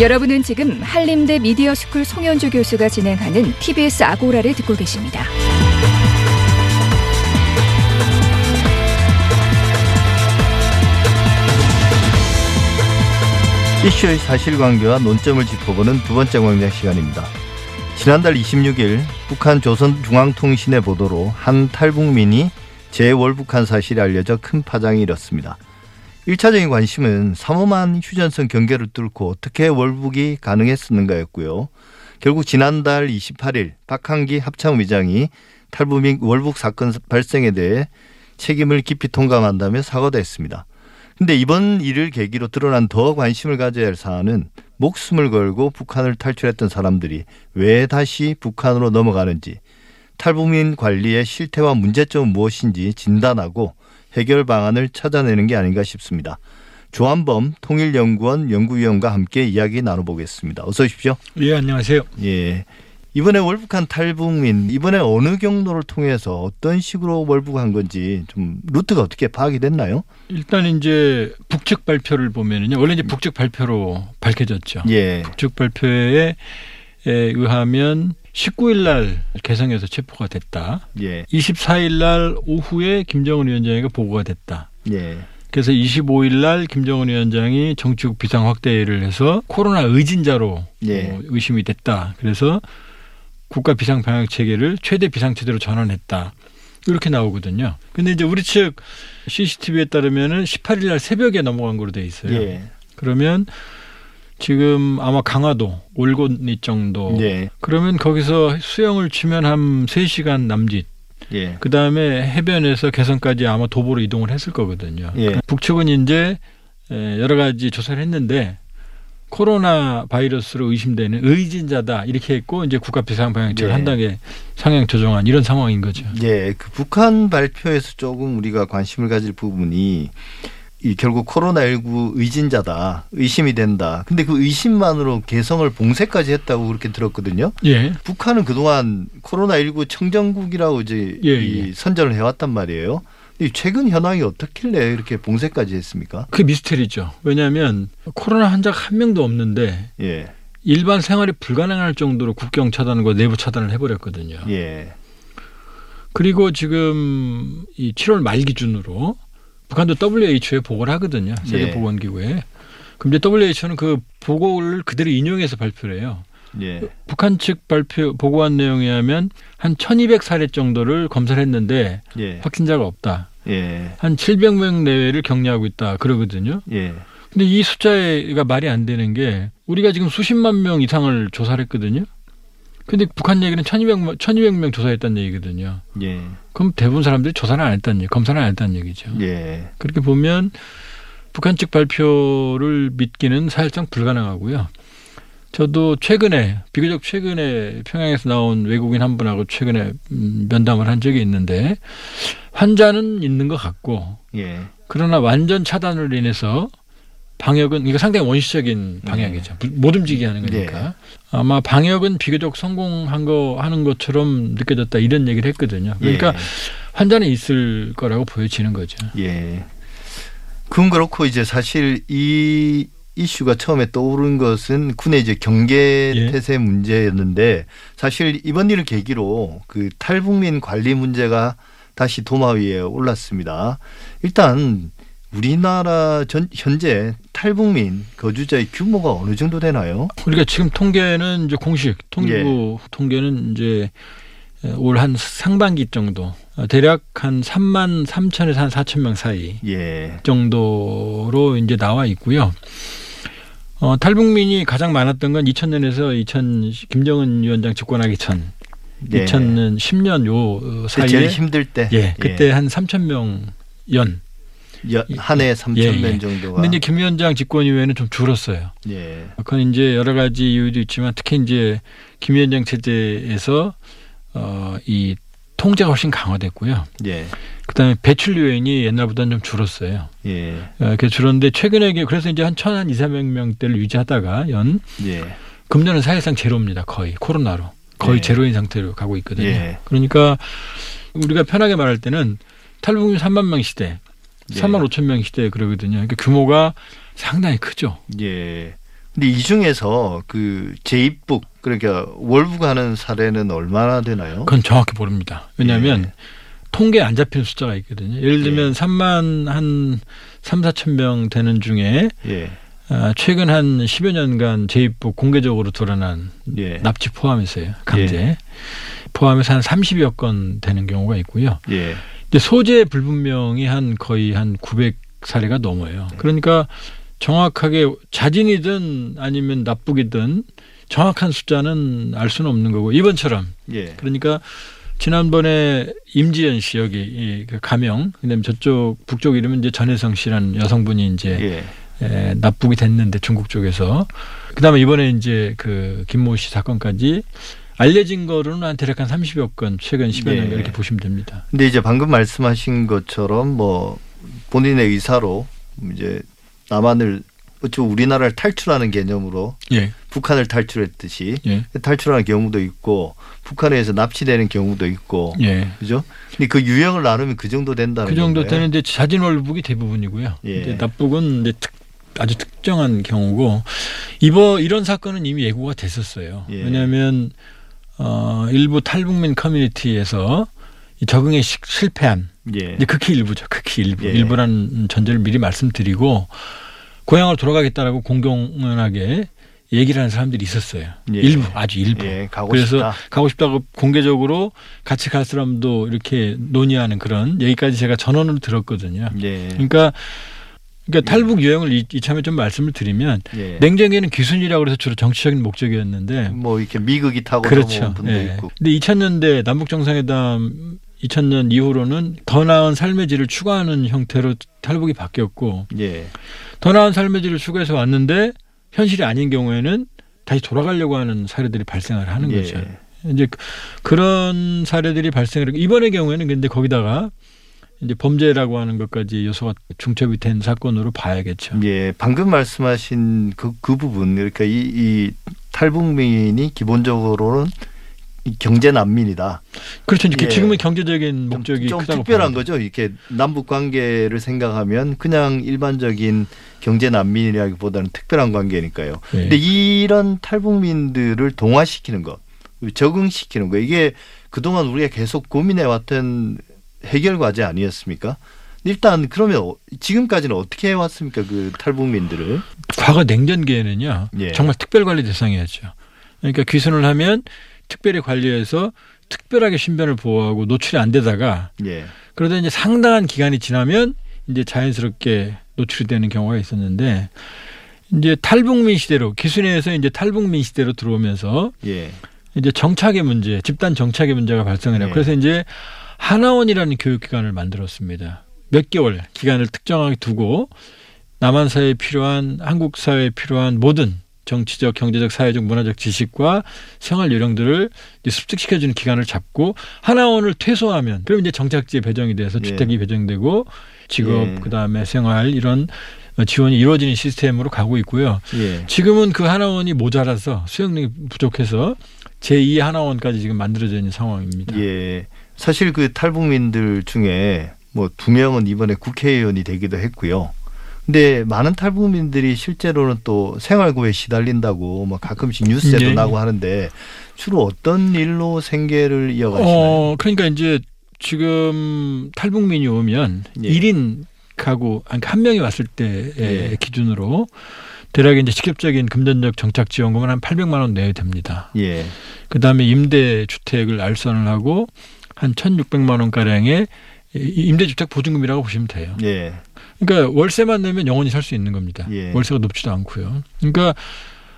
여러분은 지금 한림대 미디어스쿨 송현주 교수가 진행하는 TBS 아고라를 듣고 계십니다. 이슈의 사실관계와 논점을 짚어보는 두 번째 공략 시간입니다. 지난달 26일 북한 조선중앙통신의 보도로 한 탈북민이 재월북한 사실이 알려져 큰 파장이 일었습니다. 1차적인 관심은 삼엄한 휴전선 경계를 뚫고 어떻게 월북이 가능했었는가였고요. 결국 지난달 28일 박한기 합참의장이 탈북민 월북 사건 발생에 대해 책임을 깊이 통감한다며 사과도 했습니다. 그런데 이번 일을 계기로 드러난 더 관심을 가져야 할 사안은 목숨을 걸고 북한을 탈출했던 사람들이 왜 다시 북한으로 넘어가는지, 탈북민 관리의 실태와 문제점은 무엇인지 진단하고 해결 방안을 찾아내는 게 아닌가 싶습니다. 조한범 통일연구원 연구위원과 함께 이야기 나눠보겠습니다. 어서 오십시오. 예, 안녕하세요. 예, 이번에 월북한 탈북민, 이번에 어느 경로를 통해서 어떤 식으로 월북한 건지 좀 루트가 어떻게 파악이 됐나요? 일단 이제 북측 발표를 보면은요, 원래 이제 북측 발표로 밝혀졌죠. 예. 북측 발표에 의하면 19일 날 개성에서 체포가 됐다. 예. 24일 날 오후에 김정은 위원장에게 보고가 됐다. 예. 그래서 25일 날 김정은 위원장이 정치국 비상 확대를 해서 코로나 의진자로, 예, 의심이 됐다. 그래서 국가 비상 방역 체계를 최대 비상 체제로 전환했다. 이렇게 나오거든요. 근데 이제 우리 측 CCTV에 따르면은 18일 날 새벽에 넘어간 걸로 돼 있어요. 예. 그러면 지금 아마 강화도, 올고니 정도. 예. 그러면 거기서 수영을 치면 한 3시간 남짓. 예. 그다음에 해변에서 개성까지 아마 도보로 이동을 했을 거거든요. 예. 북측은 이제 여러 가지 조사를 했는데 코로나 바이러스로 의심되는 의진자다 이렇게 했고, 이제 국가 비상 방역체를, 예, 한 단계 상향 조정한 이런 상황인 거죠. 예. 그 북한 발표에서 조금 우리가 관심을 가질 부분이 이 결국 코로나19 의진자다, 의심이 된다. 근데 그 의심만으로 개성을 봉쇄까지 했다고 그렇게 들었거든요. 예. 북한은 그동안 코로나19 청정국이라고 이제, 예, 이 선전을 해왔단 말이에요. 최근 현황이 어떻길래 이렇게 봉쇄까지 했습니까? 그 미스터리죠. 왜냐하면 코로나 환자가 한 명도 없는데, 예, 일반 생활이 불가능할 정도로 국경 차단과 내부 차단을 해버렸거든요. 예. 그리고 지금 이 7월 말 기준으로 북한도 WHO에 보고를 하거든요. 세계보건기구에. 예. 그럼 이제 WHO는 그 보고를 그대로 인용해서 발표를 해요. 예. 북한 측 발표 보고한 내용에 하면 한 1200사례 정도를 검사를 했는데, 예, 확진자가 없다. 예. 한 700명 내외를 격리하고 있다. 그러거든요. 예. 근데 이 숫자가 말이 안 되는 게 우리가 지금 수십만 명 이상을 조사를 했거든요. 근데 북한 얘기는 1200명 조사했다는 얘기거든요. 예. 그럼 대부분 사람들이 조사를 안 했다는 얘기, 검사를 안 했다는 얘기죠. 예. 그렇게 보면 북한 측 발표를 믿기는 사실상 불가능하고요. 저도 최근에, 비교적 최근에 평양에서 나온 외국인 한 분하고 최근에 면담을 한 적이 있는데, 환자는 있는 것 같고, 예, 그러나 완전 차단으로 인해서 방역은, 이거 상당히 원시적인 방역이죠. 네. 못 움직이게 하는 거니까. 네. 아마 방역은 비교적 성공한 거 하는 것처럼 느껴졌다, 이런 얘기를 했거든요. 그러니까, 예, 환자는 있을 거라고 보여지는 거죠. 예. 그건 그렇고 이제 사실 이 이슈가 처음에 떠오른 것은 군의 이제 경계태세, 예, 문제였는데, 사실 이번 일을 계기로 그 탈북민 관리 문제가 다시 도마 위에 올랐습니다. 일단 우리나라 현재 탈북민 거주자의 규모가 어느 정도 되나요? 우리가 지금 통계는 이제 공식 통일부, 예, 통계는 이제 올 한 상반기 정도 대략 한 3만 3천에서 한 4천 명 사이, 예, 정도로 이제 나와 있고요. 탈북민이 가장 많았던 건 2000년에서 김정은 위원장 집권하기 전, 예, 2010년 요 사이에 제일 힘들 때, 예, 그때, 예, 한 3천 명 연. 한 해에 3,000명, 예, 정도가. 근데 이제 김 위원장 집권 이후에는 좀 줄었어요. 예. 그건 이제 여러 가지 이유도 있지만 특히 이제 김 위원장 체제에서 이 통제가 훨씬 강화됐고요. 예. 그다음에 배출 요인이 옛날보다는 좀 줄었어요. 예. 그래서 줄었는데 최근에 그래서 이제 한 1,200~300명대를 유지하다가 연, 예, 금년은 사실상 제로입니다. 거의 코로나로 거의, 예, 제로인 상태로 가고 있거든요. 예. 그러니까 우리가 편하게 말할 때는 탈북민 3만 명 시대. 3만 5천 명 시대에 그러거든요. 그러니까 규모가 상당히 크죠. 예. 근데 이 중에서 그 재입북, 그러니까 월북하는 사례는 얼마나 되나요? 그건 정확히 모릅니다. 왜냐하면 예. 통계에 안 잡히는 숫자가 있거든요. 예를 들면 예. 3만 한 3, 4천 명 되는 중에 예. 최근 한 10여 년간 재입북 공개적으로 드러난 예. 납치 포함해서요. 강제. 예. 포함해서 한 30여 건 되는 경우가 있고요. 예. 근데 소재 불분명이 한 거의 한 900 사례가 넘어요. 그러니까 정확하게 자진이든 아니면 납북이든 정확한 숫자는 알 수는 없는 거고 이번처럼 예. 그러니까 지난번에 임지연 씨 여기 가명 그다음에 저쪽 북쪽 이름은 이제 전혜성 씨라는 여성분이 이제 예. 납북이 됐는데 중국 쪽에서 그다음에 이번에 이제 그 김모 씨 사건까지 알려진 거로는 한 대략 한 30여 건 최근 10여 년 이렇게 보시면 됩니다. 근데 이제 방금 말씀하신 것처럼 뭐 본인의 의사로 이제 남한을 어쩌고 우리나라를 탈출하는 개념으로 예. 북한을 탈출했듯이 예. 탈출하는 경우도 있고 북한에서 납치되는 경우도 있고 예. 그죠? 근데 그 유형을 나누면 그 정도 된다는 거예요. 그 정도 건가요? 되는데 자진 월북이 대부분이고요. 예. 이제 납북은 이제 아주 특정한 경우고 이런 사건은 이미 예고가 됐었어요. 예. 왜냐하면 일부 탈북민 커뮤니티에서 적응에 실패한 예. 이제 극히 일부죠. 극히 일부. 예. 일부라는 전제를 미리 말씀드리고 고향으로 돌아가겠다라고 공공연하게 얘기를 하는 사람들이 있었어요. 예. 일부, 아주 일부. 예. 그래서 가고 싶다고 공개적으로 같이 갈 사람도 이렇게 논의하는 그런 얘기까지 제가 전언으로 들었거든요. 예. 그러니까 탈북 유형을 이참에 좀 말씀을 드리면 예. 냉전기에는 귀순이라고 해서 주로 정치적인 목적이었는데 뭐 이렇게 미극이 타고 그렇죠. 분도 예. 있고. 근데 2000년대 남북 정상회담 2000년 이후로는 더 나은 삶의 질을 추구하는 형태로 탈북이 바뀌었고 예. 더 나은 삶의 질을 추구해서 왔는데 현실이 아닌 경우에는 다시 돌아가려고 하는 사례들이 발생을 하는 예. 거죠. 이제 그런 사례들이 발생을 하고 이번의 경우에는 근데 거기다가 이제 범죄라고 하는 것까지 요소가 중첩이 된 사건으로 봐야겠죠. 예, 방금 말씀하신 그 부분, 그러니까 이 탈북민이 기본적으로는 경제 난민이다. 그렇죠. 이제 예. 지금은 경제적인 목적이 좀 크다고 특별한 봐야죠. 거죠. 이렇게 남북 관계를 생각하면 그냥 일반적인 경제 난민이라기보다는 특별한 관계니까요. 그런데 예. 이런 탈북민들을 동화시키는 것, 적응시키는 것, 이게 그동안 우리가 계속 고민해왔던 해결 과제 아니었습니까? 일단 그러면 지금까지는 어떻게 해왔습니까? 그 탈북민들을. 과거 냉전기에는요. 예. 정말 특별관리 대상이었죠. 그러니까 귀순을 하면 특별히 관리해서 특별하게 신변을 보호하고 노출이 안 되다가 예. 그러다 이제 상당한 기간이 지나면 이제 자연스럽게 노출이 되는 경우가 있었는데 이제 탈북민 시대로 귀순에서 이제 탈북민 시대로 들어오면서 예. 이제 정착의 문제, 집단 정착의 문제가 발생을 해요. 예. 그래서 이제 하나원이라는 교육기관을 만들었습니다. 몇 개월 기간을 특정하게 두고 남한 사회에 필요한 한국 사회에 필요한 모든 정치적, 경제적, 사회적, 문화적 지식과 생활 요령들을 습득시켜주는 기간을 잡고 하나원을 퇴소하면 그럼 이제 정착지에 배정이 돼서 주택이 예. 배정되고 직업, 예. 그다음에 생활 이런 지원이 이루어지는 시스템으로 가고 있고요. 예. 지금은 그 하나원이 모자라서 수용력이 부족해서 제2 하나원까지 지금 만들어져 있는 상황입니다. 예. 사실 그 탈북민들 중에 뭐 2명은 이번에 국회의원이 되기도 했고요. 근데 많은 탈북민들이 실제로는 또 생활고에 시달린다고 막 가끔씩 뉴스에도 네. 나고 하는데 주로 어떤 일로 생계를 이어가시나요? 그러니까 이제 지금 탈북민이 오면 예. 1인 가구, 그러니까 한 명이 왔을 때의 예. 기준으로 대략 이제 직접적인 금전적 정착 지원금은 한 800만 원 내야 됩니다. 예. 그 다음에 임대 주택을 알선을 하고 한 1,600만 원가량의 임대주택 보증금이라고 보시면 돼요. 예. 그러니까 월세만 내면 영원히 살 수 있는 겁니다. 예. 월세가 높지도 않고요. 그러니까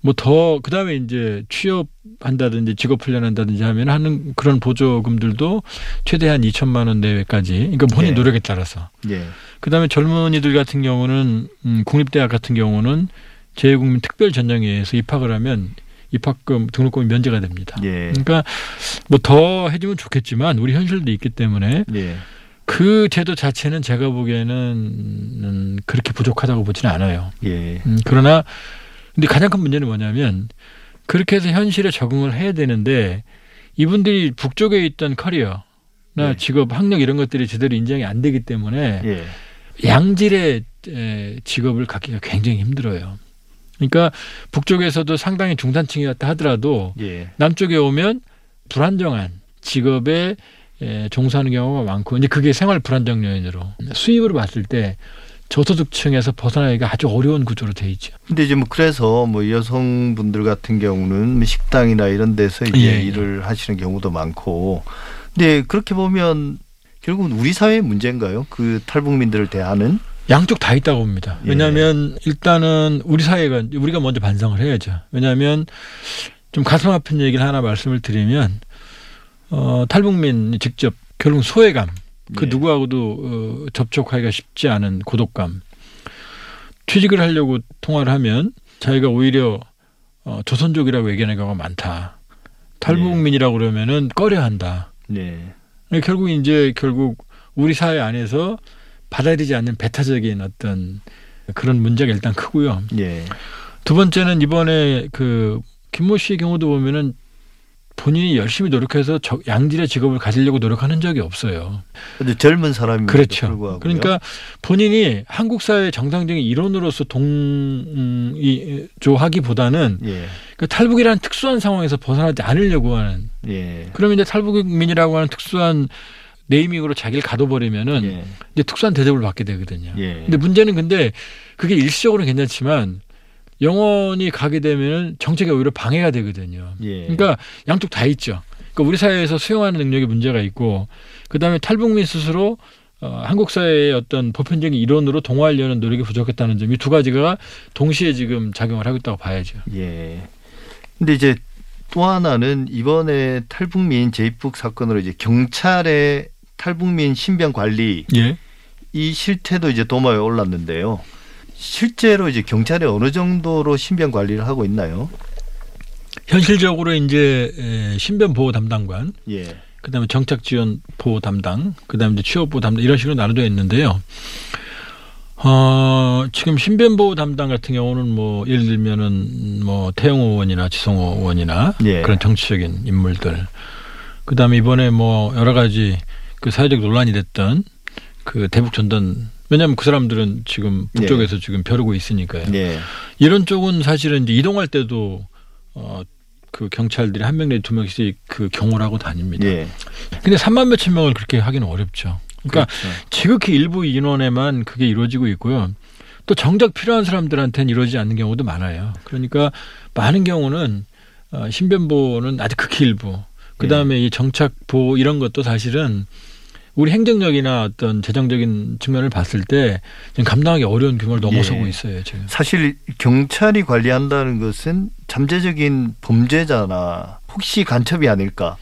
뭐 더 그다음에 이제 취업한다든지 직업 훈련한다든지 하면 하는 그런 보조금들도 최대한 2천만 원 내외까지. 그러니까 본인 예. 노력에 따라서. 예. 그다음에 젊은이들 같은 경우는 국립대학 같은 경우는 재외국민 특별전형회에서 입학을 하면 입학금 등록금이 면제가 됩니다. 예. 그러니까 뭐 더 해주면 좋겠지만 우리 현실도 있기 때문에 예. 그 제도 자체는 제가 보기에는 그렇게 부족하다고 보지는 않아요. 예. 그러나 근데 가장 큰 문제는 뭐냐면 그렇게 해서 현실에 적응을 해야 되는데 이분들이 북쪽에 있던 커리어나 예. 직업, 학력 이런 것들이 제대로 인정이 안 되기 때문에 예. 양질의 직업을 갖기가 굉장히 힘들어요. 그러니까 북쪽에서도 상당히 중산층이었다 하더라도 예. 남쪽에 오면 불안정한 직업에 종사하는 경우가 많고 이제 그게 생활 불안정 요인으로 수입으로 봤을 때 저소득층에서 벗어나기가 아주 어려운 구조로 돼 있죠. 근데 이제 뭐 그래서 뭐 여성분들 같은 경우는 식당이나 이런 데서 이제 예. 일을 하시는 경우도 많고, 근데 그렇게 보면 결국은 우리 사회의 문제인가요? 그 탈북민들을 대하는? 양쪽 다 있다고 봅니다. 왜냐하면 예. 일단은 우리 사회가 우리가 먼저 반성을 해야죠. 왜냐하면 좀 가슴 아픈 얘기를 하나 말씀을 드리면 탈북민이 직접 결국 소외감. 그 누구하고도 접촉하기가 쉽지 않은 고독감. 취직을 하려고 통화를 하면 자기가 오히려 조선족이라고 얘기하는 경우가 많다. 탈북민이라고 그러면은 꺼려한다. 네. 결국 이제 우리 사회 안에서 받아들이지 않는 배타적인 어떤 그런 문제가 일단 크고요. 네. 두 번째는 이번에 그 김모 씨의 경우도 보면은 본인이 열심히 노력해서 양질의 직업을 가지려고 노력하는 적이 없어요. 근데 젊은 사람인데도 그렇죠. 불구하고요. 그러니까 본인이 한국 사회의 정상적인 일원으로서 동조하기보다는 예. 그 탈북이라는 특수한 상황에서 벗어나지 않으려고 하는. 예. 그러면 이제 탈북민이라고 하는 특수한 네이밍으로 자기를 가둬버리면은 예. 이제 특수한 대접을 받게 되거든요. 예. 근데 문제는 근데 그게 일시적으로는 괜찮지만. 영원히 가게 되면 정책에 오히려 방해가 되거든요. 예. 그러니까 양쪽 다 있죠. 그러니까 우리 사회에서 수용하는 능력에 문제가 있고 그다음에 탈북민 스스로 한국 사회의 어떤 보편적인 일원으로 동화하려는 노력이 부족했다는 점, 이 두 가지가 동시에 지금 작용을 하고 있다고 봐야죠. 예. 근데 이제 또 하나는 이번에 탈북민 재입국 사건으로 이제 경찰의 탈북민 신변 관리 예. 이 실태도 이제 도마에 올랐는데요. 실제로 이제 경찰이 어느 정도로 신변 관리를 하고 있나요? 현실적으로 이제 신변 보호 담당관, 예. 그다음에 정착 지원 보호 담당, 그다음에 이제 취업 보호 담당 이런 식으로 나눠져 있는데요. 지금 신변 보호 담당 같은 경우는 뭐 예를 들면은 뭐 태영호 의원이나 지성호 의원이나 예. 그런 정치적인 인물들, 그다음에 이번에 뭐 여러 가지 그 사회적 논란이 됐던 그 대북 전단 왜냐하면 그 사람들은 지금 북쪽에서 네. 지금 벼르고 있으니까요. 네. 이런 쪽은 사실은 이제 이동할 때도 그 경찰들이 한 명 내지 두 명씩 그 경호를 하고 다닙니다. 네. 근데 3만 몇천 명을 그렇게 하기는 어렵죠. 그러니까 그렇죠. 지극히 일부 인원에만 그게 이루어지고 있고요. 또 정작 필요한 사람들한테는 이루어지지 않는 경우도 많아요. 그러니까 많은 경우는 신변보호는 아주 극히 일부. 그다음에 네. 이 정착보호 이런 것도 사실은 우리 행정력이나 어떤 재정적인 측면을 봤을 때 지금 감당하기 어려운 규모를 넘어서고 예. 있어요. 지금. 사실 경찰이 관리한다는 것은 잠재적인 범죄자나 혹시 간첩이 아닐까,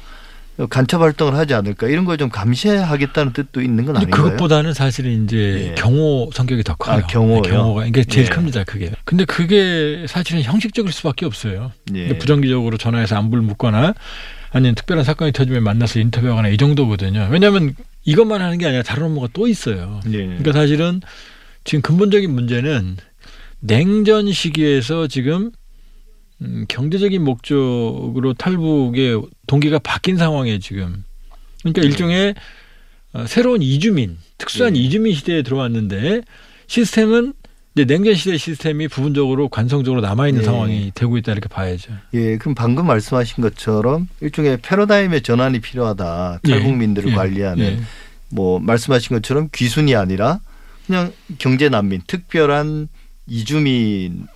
간첩 활동을 하지 않을까 이런 걸 좀 감시하겠다는 뜻도 있는 건 아닌가요? 그것보다는 사실은 이제 예. 경호 성격이 더 커요. 아, 경호요? 경호가 이게 제일 예. 큽니다. 그게. 근데 그게 사실은 형식적일 수밖에 없어요. 예. 부정기적으로 전화해서 안부를 묻거나 아니면 특별한 사건이 터지면 만나서 인터뷰하거나 이 정도거든요. 왜냐하면 이것만 하는 게 아니라 다른 업무가 또 있어요. 예. 그러니까 사실은 지금 근본적인 문제는 냉전 시기에서 지금 경제적인 목적으로 탈북의 동기가 바뀐 상황에 지금. 그러니까 일종의 새로운 이주민, 특수한 예. 이주민 시대에 들어왔는데 시스템은 이제 냉전 시대 시스템이 부분적으로 관성적으로 남아있는 예. 상황이 되고 있다 이렇게 봐야죠. 예, 그럼 방금 말씀하신 것처럼 일종의 패러다임의 전환이 필요하다. 탈북민들을 예. 관리하는 예. 뭐 말씀하신 것처럼 귀순이 아니라 그냥 경제 난민, 특별한 이주민.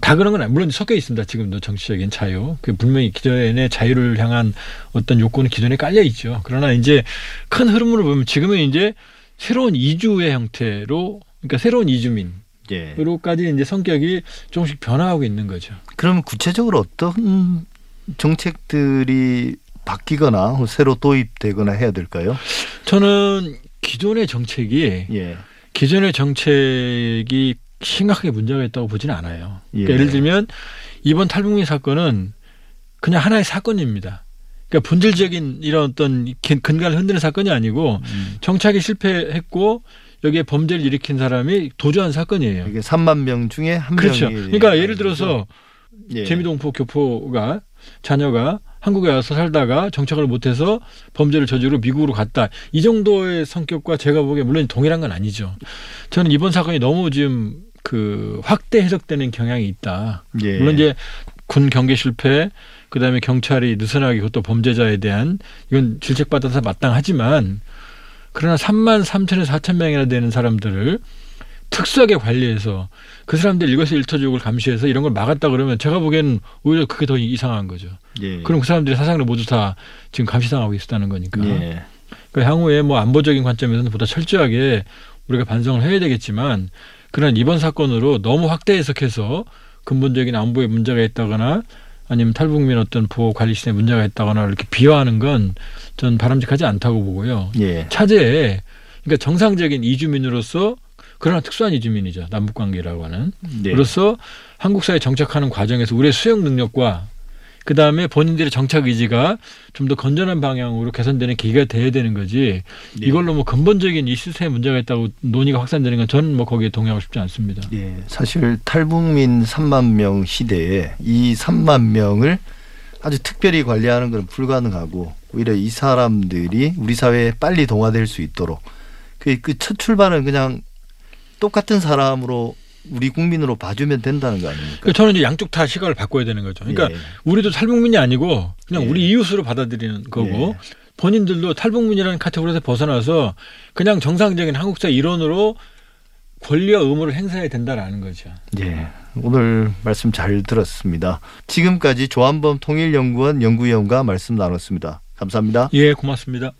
다 그런 건 아니에요. 물론 섞여 있습니다. 지금도 정치적인 자유. 그 분명히 기존의 자유를 향한 어떤 욕구는 기존에 깔려 있죠. 그러나 이제 큰 흐름으로 보면 지금은 이제 새로운 이주의 형태로, 그러니까 새로운 이주민. 예. 으로까지 이제 성격이 조금씩 변화하고 있는 거죠. 그럼 구체적으로 어떤 정책들이 바뀌거나 새로 도입되거나 해야 될까요? 저는 기존의 정책이 심각하게 문제가 있다고 보지는 않아요. 그러니까 예. 예를 들면 이번 탈북민 사건은 그냥 하나의 사건입니다. 그러니까 본질적인 이런 어떤 근간을 흔드는 사건이 아니고 정착이 실패했고 여기에 범죄를 일으킨 사람이 도주한 사건이에요. 이게 3만 명 중에 한 그렇죠. 명이. 그렇죠. 그러니까 예를 들어서 예. 재미동포 교포가 자녀가 한국에 와서 살다가 정착을 못해서 범죄를 저지르고 미국으로 갔다. 이 정도의 성격과 제가 보기에 물론 동일한 건 아니죠. 저는 이번 사건이 너무 지금 그 확대 해석되는 경향이 있다. 예. 물론 이제 군 경계 실패, 그다음에 경찰이 느슨하게 그것도 범죄자에 대한 이건 질책받아서 마땅하지만 그러나 3만 3천에서 4천 명이나 되는 사람들을 특수하게 관리해서 그 사람들 일거수일투족을 감시해서 이런 걸 막았다 그러면 제가 보기에는 오히려 그게 더 이상한 거죠. 예. 그럼 그 사람들이 사상을 모두 다 지금 감시당하고 있었다는 거니까. 예. 그러니까 향후에 뭐 안보적인 관점에서는 보다 철저하게 우리가 반성을 해야 되겠지만 그러나 이번 사건으로 너무 확대 해석해서 근본적인 안보에 문제가 있다거나 아니면 탈북민 어떤 보호 관리 시스템에 문제가 있다거나 이렇게 비화하는 건 전 바람직하지 않다고 보고요. 예. 차제에 그러니까 정상적인 이주민으로서 그러나 특수한 이주민이죠. 남북관계라고 하는. 네. 그로서 한국 사회에 정착하는 과정에서 우리의 수용 능력과 그다음에 본인들의 정착 의지가 좀 더 건전한 방향으로 개선되는 계기가 돼야 되는 거지. 네. 이걸로 뭐 근본적인 이 시스템에 문제가 있다고 논의가 확산되는 건 저는 뭐 거기에 동의하고 싶지 않습니다. 네. 사실 탈북민 3만 명 시대에 이 3만 명을 아주 특별히 관리하는 건 불가능하고 오히려 이 사람들이 우리 사회에 빨리 동화될 수 있도록 그 첫 출발은 그냥 똑같은 사람으로 우리 국민으로 봐주면 된다는 거 아닙니까? 저는 이제 양쪽 다 시각을 바꿔야 되는 거죠. 그러니까 예. 우리도 탈북민이 아니고 그냥 예. 우리 이웃으로 받아들이는 거고 예. 본인들도 탈북민이라는 카테고리에서 벗어나서 그냥 정상적인 한국사 일원으로 권리와 의무를 행사해야 된다라는 거죠. 예. 오늘 말씀 잘 들었습니다. 지금까지 조한범 통일연구원 연구위원과 말씀 나눴습니다. 감사합니다. 예, 고맙습니다.